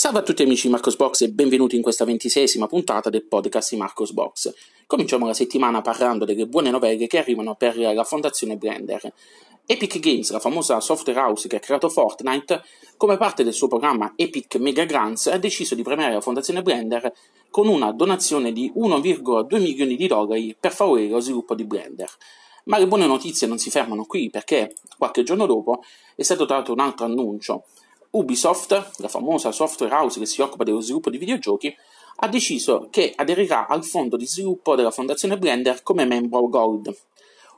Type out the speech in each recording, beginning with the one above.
Salve a tutti amici di Marco's Box e benvenuti in questa 26ª puntata del podcast di Marco's Box. Cominciamo la settimana parlando delle buone novelle che arrivano per la Fondazione Blender. Epic Games, la famosa software house che ha creato Fortnite, come parte del suo programma Epic Mega Grants, ha deciso di premiare la Fondazione Blender con una donazione di $1,2 milioni per favorire lo sviluppo di Blender. Ma le buone notizie non si fermano qui, perché qualche giorno dopo è stato dato un altro annuncio. Ubisoft, la famosa software house che si occupa dello sviluppo di videogiochi, ha deciso che aderirà al fondo di sviluppo della Fondazione Blender come membro Gold.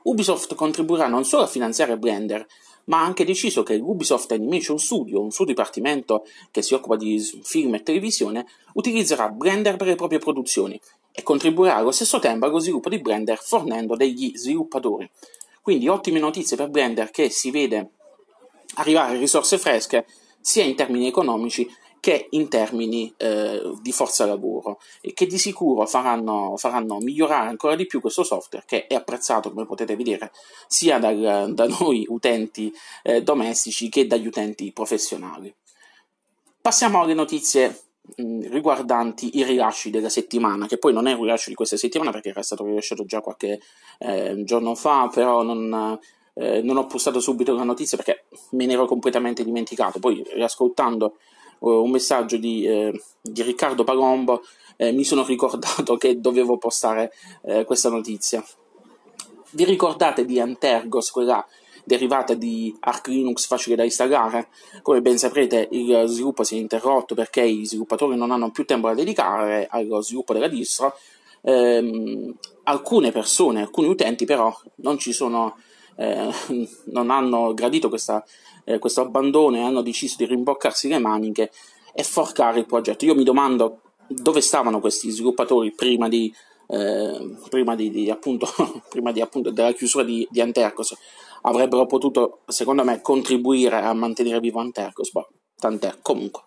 Ubisoft contribuirà non solo a finanziare Blender, ma ha anche deciso che l'Ubisoft Animation Studio, un suo dipartimento che si occupa di film e televisione, utilizzerà Blender per le proprie produzioni e contribuirà allo stesso tempo allo sviluppo di Blender fornendo degli sviluppatori. Quindi ottime notizie per Blender, che si vede arrivare risorse fresche sia in termini economici che in termini di forza lavoro, e che di sicuro faranno migliorare ancora di più questo software, che è apprezzato, come potete vedere, sia da noi utenti domestici che dagli utenti professionali. Passiamo alle notizie riguardanti i rilasci della settimana, che poi non è un rilascio di questa settimana perché era stato rilasciato già qualche giorno fa, però non ho postato subito la notizia perché me ne ero completamente dimenticato. Poi, riascoltando un messaggio di Riccardo Palombo, mi sono ricordato che dovevo postare questa notizia. Vi ricordate di Antergos, quella derivata di Arch Linux facile da installare? Come ben saprete, il sviluppo si è interrotto perché i sviluppatori non hanno più tempo da dedicare allo sviluppo della distro. Alcuni utenti però non hanno gradito questo abbandono e hanno deciso di rimboccarsi le maniche e forcare il progetto. Io mi domando dove stavano questi sviluppatori prima della chiusura di Antergos. Avrebbero potuto, secondo me, contribuire a mantenere vivo Antergos, tant'è, comunque.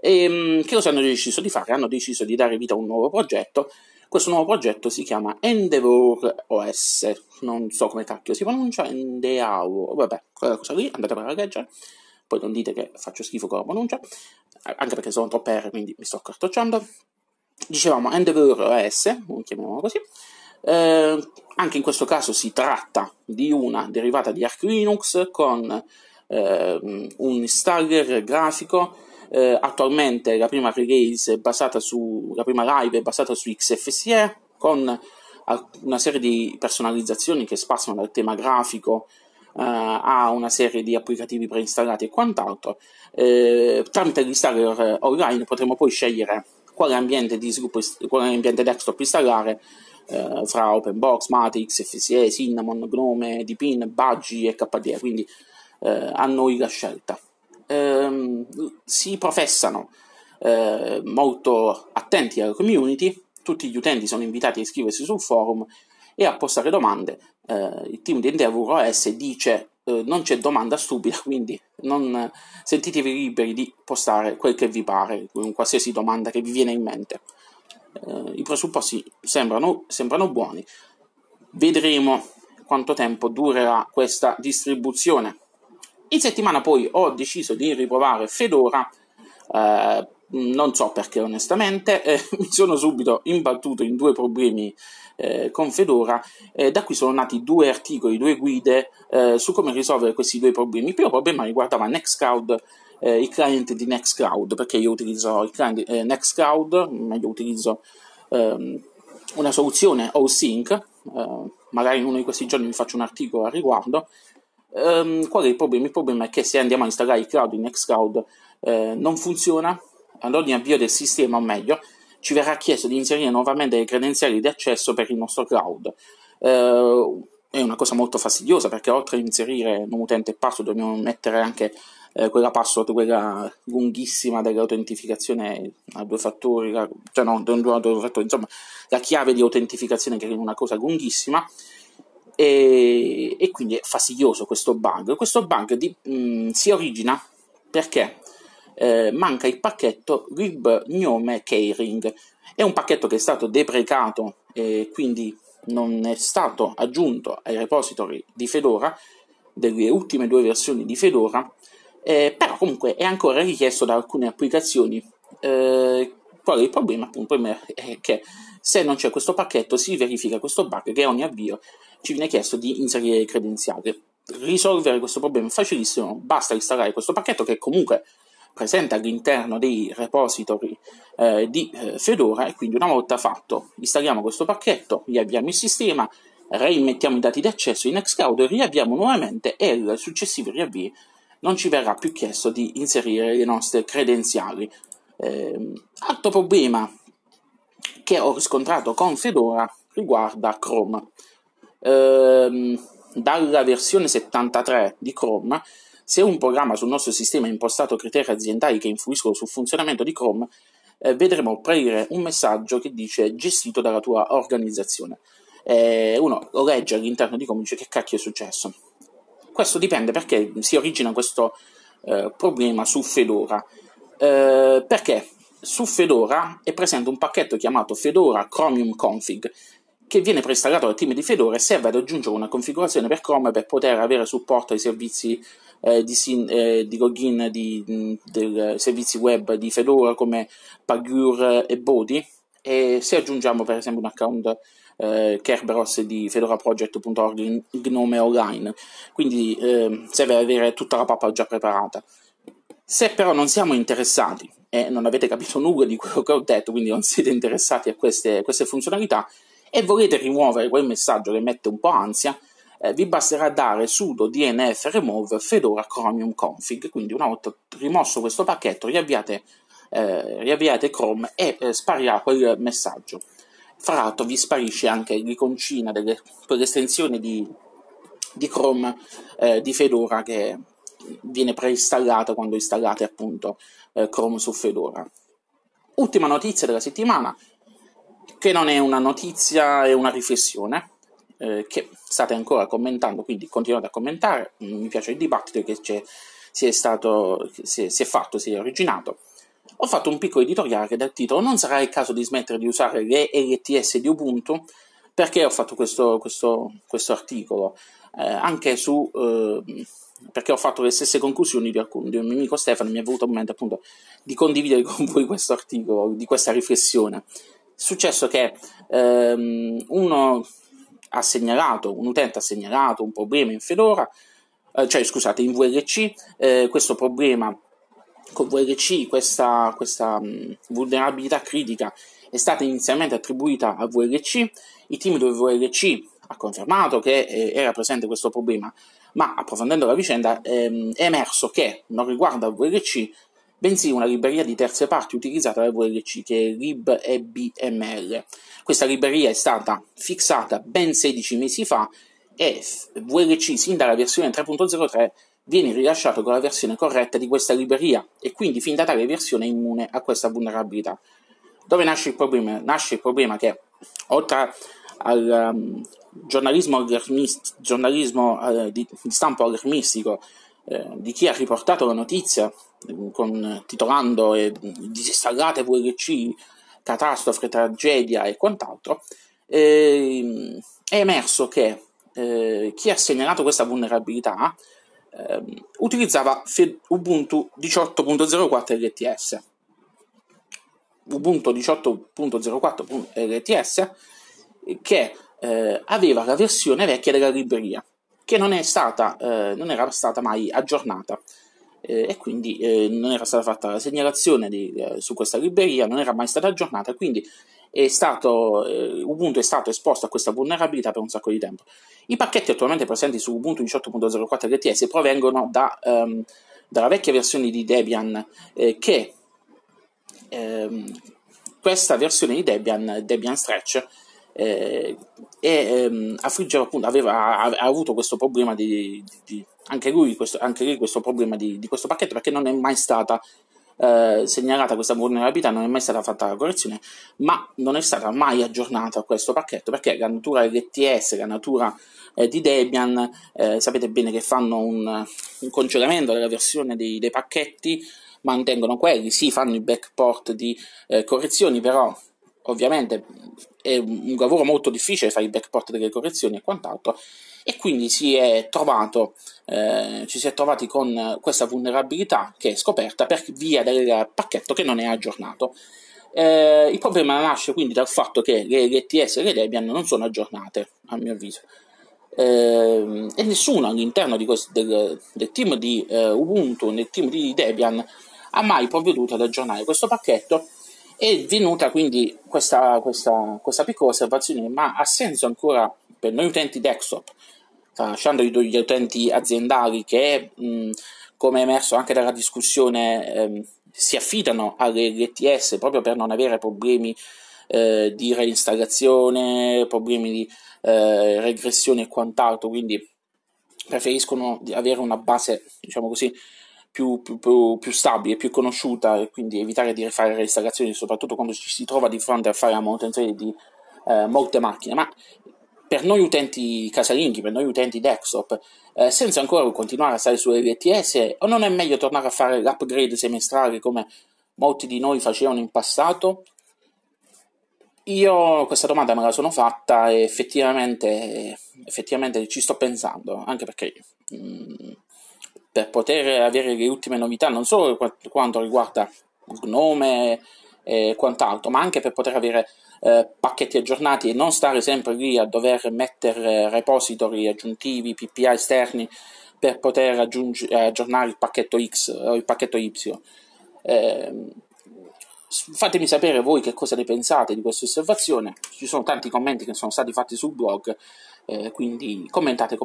Che cosa hanno deciso di fare? Hanno deciso di dare vita a un nuovo progetto. Questo nuovo progetto si chiama EndeavourOS, non so come cacchio si pronuncia, Endeavour, vabbè, quella cosa lì, andate a leggere, poi non dite che faccio schifo con la pronuncia, anche perché sono troppe R, quindi mi sto cartocciando. Dicevamo EndeavourOS, chiamiamolo così. Anche in questo caso si tratta di una derivata di Arch Linux con un installer grafico. Attualmente la prima live è basata su XFCE, con una serie di personalizzazioni che spaziano dal tema grafico a una serie di applicativi preinstallati e quant'altro. Tramite l'installer online potremo poi scegliere quale ambiente di sviluppo, quale ambiente desktop installare, fra Openbox, Mate, XFCE, Cinnamon, Gnome, Deepin, Budgie e KDE, quindi a noi la scelta. Si professano molto attenti alla community, tutti gli utenti sono invitati a iscriversi sul forum e a postare domande. Il team di EndeavourOS dice non c'è domanda stupida, quindi sentitevi liberi di postare quel che vi pare, qualsiasi domanda che vi viene in mente. I presupposti sembrano buoni. Vedremo quanto tempo durerà questa distribuzione. In settimana poi ho deciso di riprovare Fedora, non so perché onestamente, mi sono subito imbattuto in due problemi con Fedora, da qui sono nati due articoli, due guide su come risolvere questi due problemi. Il primo problema riguardava Nextcloud, il client di Nextcloud, perché io utilizzo il client Nextcloud, meglio utilizzo una soluzione OSync, magari in uno di questi giorni vi faccio un articolo a riguardo. Qual è il problema? Il problema è che se andiamo a installare il cloud in Nextcloud non funziona, allora in avvio del sistema, o meglio, ci verrà chiesto di inserire nuovamente le credenziali di accesso per il nostro cloud. È una cosa molto fastidiosa perché oltre a inserire un utente e password dobbiamo mettere anche quella password, quella lunghissima dell'autentificazione a due fattori, insomma la chiave di autentificazione, che è una cosa lunghissima. E quindi è fastidioso questo bug. Questo bug si origina perché manca il pacchetto libgnome-keyring. È un pacchetto che è stato deprecato e quindi non è stato aggiunto ai repository di Fedora, delle ultime due versioni di Fedora, però comunque è ancora richiesto da alcune applicazioni Poi il problema appunto è che se non c'è questo pacchetto si verifica questo bug che a ogni avvio ci viene chiesto di inserire credenziali. Risolvere questo problema è facilissimo, basta installare questo pacchetto che è comunque presente all'interno dei repository di Fedora, e quindi una volta fatto installiamo questo pacchetto, riavviamo il sistema, rimettiamo i dati di accesso in Nextcloud, riavviamo nuovamente e il successivo riavvio non ci verrà più chiesto di inserire le nostre credenziali. Altro problema che ho riscontrato con Fedora riguarda Chrome. Dalla versione 73 di Chrome, se un programma sul nostro sistema ha impostato criteri aziendali che influiscono sul funzionamento di Chrome, vedremo apparire un messaggio che dice gestito dalla tua organizzazione. Uno lo legge all'interno di Chrome e dice che cacchio è successo. Questo dipende perché si origina questo problema su Fedora. Perché su Fedora è presente un pacchetto chiamato Fedora Chromium Config che viene preinstallato dal team di Fedora e serve ad aggiungere una configurazione per Chrome per poter avere supporto ai servizi di login dei servizi web di Fedora come Pagur e Bodi, e se aggiungiamo per esempio un account Kerberos di FedoraProject.org in Gnome online, quindi serve ad avere tutta la pappa già preparata. Se però non siamo interessati e non avete capito nulla di quello che ho detto, quindi non siete interessati a queste funzionalità e volete rimuovere quel messaggio che mette un po' ansia, vi basterà dare sudo dnf remove fedora chromium config, quindi una volta rimosso questo pacchetto riavviate Chrome e sparirà quel messaggio. Fra l'altro vi sparisce anche l'iconcina dell'estensione di Chrome di Fedora che viene preinstallata quando installate appunto Chrome su Fedora. Ultima notizia della settimana, che non è una notizia, è una riflessione che state ancora commentando, quindi continuate a commentare, mi piace il dibattito che si è originato. Ho fatto un piccolo editoriale dal titolo "Non sarà il caso di smettere di usare le LTS di Ubuntu?". Perché ho fatto questo articolo? Anche su... perché ho fatto le stesse conclusioni di alcuni, di un mio amico Stefano, mi è venuto il momento appunto di condividere con voi questo articolo, di questa riflessione. È successo che un utente ha segnalato un problema in Fedora, in VLC, questo problema con VLC, questa vulnerabilità critica è stata inizialmente attribuita a VLC, il team di VLC ha confermato che era presente questo problema, ma approfondendo la vicenda è emerso che non riguarda VLC, bensì una libreria di terze parti utilizzata da VLC, che è LibEBML. Questa libreria è stata fixata ben 16 mesi fa e VLC sin dalla versione 3.03 viene rilasciato con la versione corretta di questa libreria e quindi fin da tale versione è immune a questa vulnerabilità. Dove nasce il problema? Nasce il problema che, oltre al giornalismo di stampo allarmistico di chi ha riportato la notizia titolando "Disinstallate VLC, catastrofe, tragedia" e quant'altro, è emerso che chi ha segnalato questa vulnerabilità utilizzava Ubuntu 18.04 LTS. Ubuntu 18.04 LTS che aveva la versione vecchia della libreria, che non era stata mai aggiornata, e quindi non era stata fatta la segnalazione su questa libreria, non era mai stata aggiornata, quindi Ubuntu è stato esposto a questa vulnerabilità per un sacco di tempo. I pacchetti attualmente presenti su Ubuntu 18.04 LTS provengono dalla vecchia versione di Debian, questa versione di Debian Stretch affliggeva appunto, ha avuto questo problema anche lui questo problema di questo pacchetto, perché non è mai stata segnalata questa vulnerabilità, non è mai stata fatta la correzione, ma non è stata mai aggiornata questo pacchetto, perché la natura LTS, la natura di Debian, sapete bene che fanno un congelamento della versione dei pacchetti, mantengono quelli, sì, fanno i backport di correzioni, però ovviamente è un lavoro molto difficile fare il backport delle correzioni e quant'altro, e quindi ci si è trovati con questa vulnerabilità che è scoperta per via del pacchetto che non è aggiornato. Il problema nasce quindi dal fatto che le LTS e le Debian non sono aggiornate, a mio avviso, e nessuno all'interno del team di Ubuntu, nel team di Debian, ha mai provveduto ad aggiornare questo pacchetto. È venuta quindi questa piccola osservazione, ma ha senso ancora per noi utenti desktop, lasciando gli utenti aziendali che, come è emerso anche dalla discussione, si affidano alle LTS proprio per non avere problemi di reinstallazione, problemi di regressione e quant'altro, quindi preferiscono avere una base, diciamo così, più stabile, più conosciuta, e quindi evitare di rifare reinstallazioni, soprattutto quando ci si trova di fronte a fare la manutenzione di molte macchine. Ma per noi utenti casalinghi, per noi utenti desktop, senza ancora continuare a stare sulle LTS, o non è meglio tornare a fare l'upgrade semestrale come molti di noi facevano in passato? Io questa domanda me la sono fatta e effettivamente ci sto pensando, anche perché per poter avere le ultime novità, non solo per quanto riguarda Gnome e quant'altro, ma anche per poter avere pacchetti aggiornati e non stare sempre lì a dover mettere repository aggiuntivi, PPI esterni per poter aggiornare il pacchetto X o il pacchetto Y. Fatemi sapere voi che cosa ne pensate di questa osservazione. Ci sono tanti commenti che sono stati fatti sul blog, quindi commentate.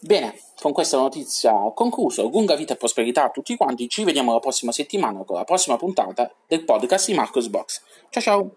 Bene, con questa notizia ho concluso. Lunga vita e prosperità a tutti quanti. Ci vediamo la prossima settimana con la prossima puntata del podcast di Marco's Box. Ciao ciao!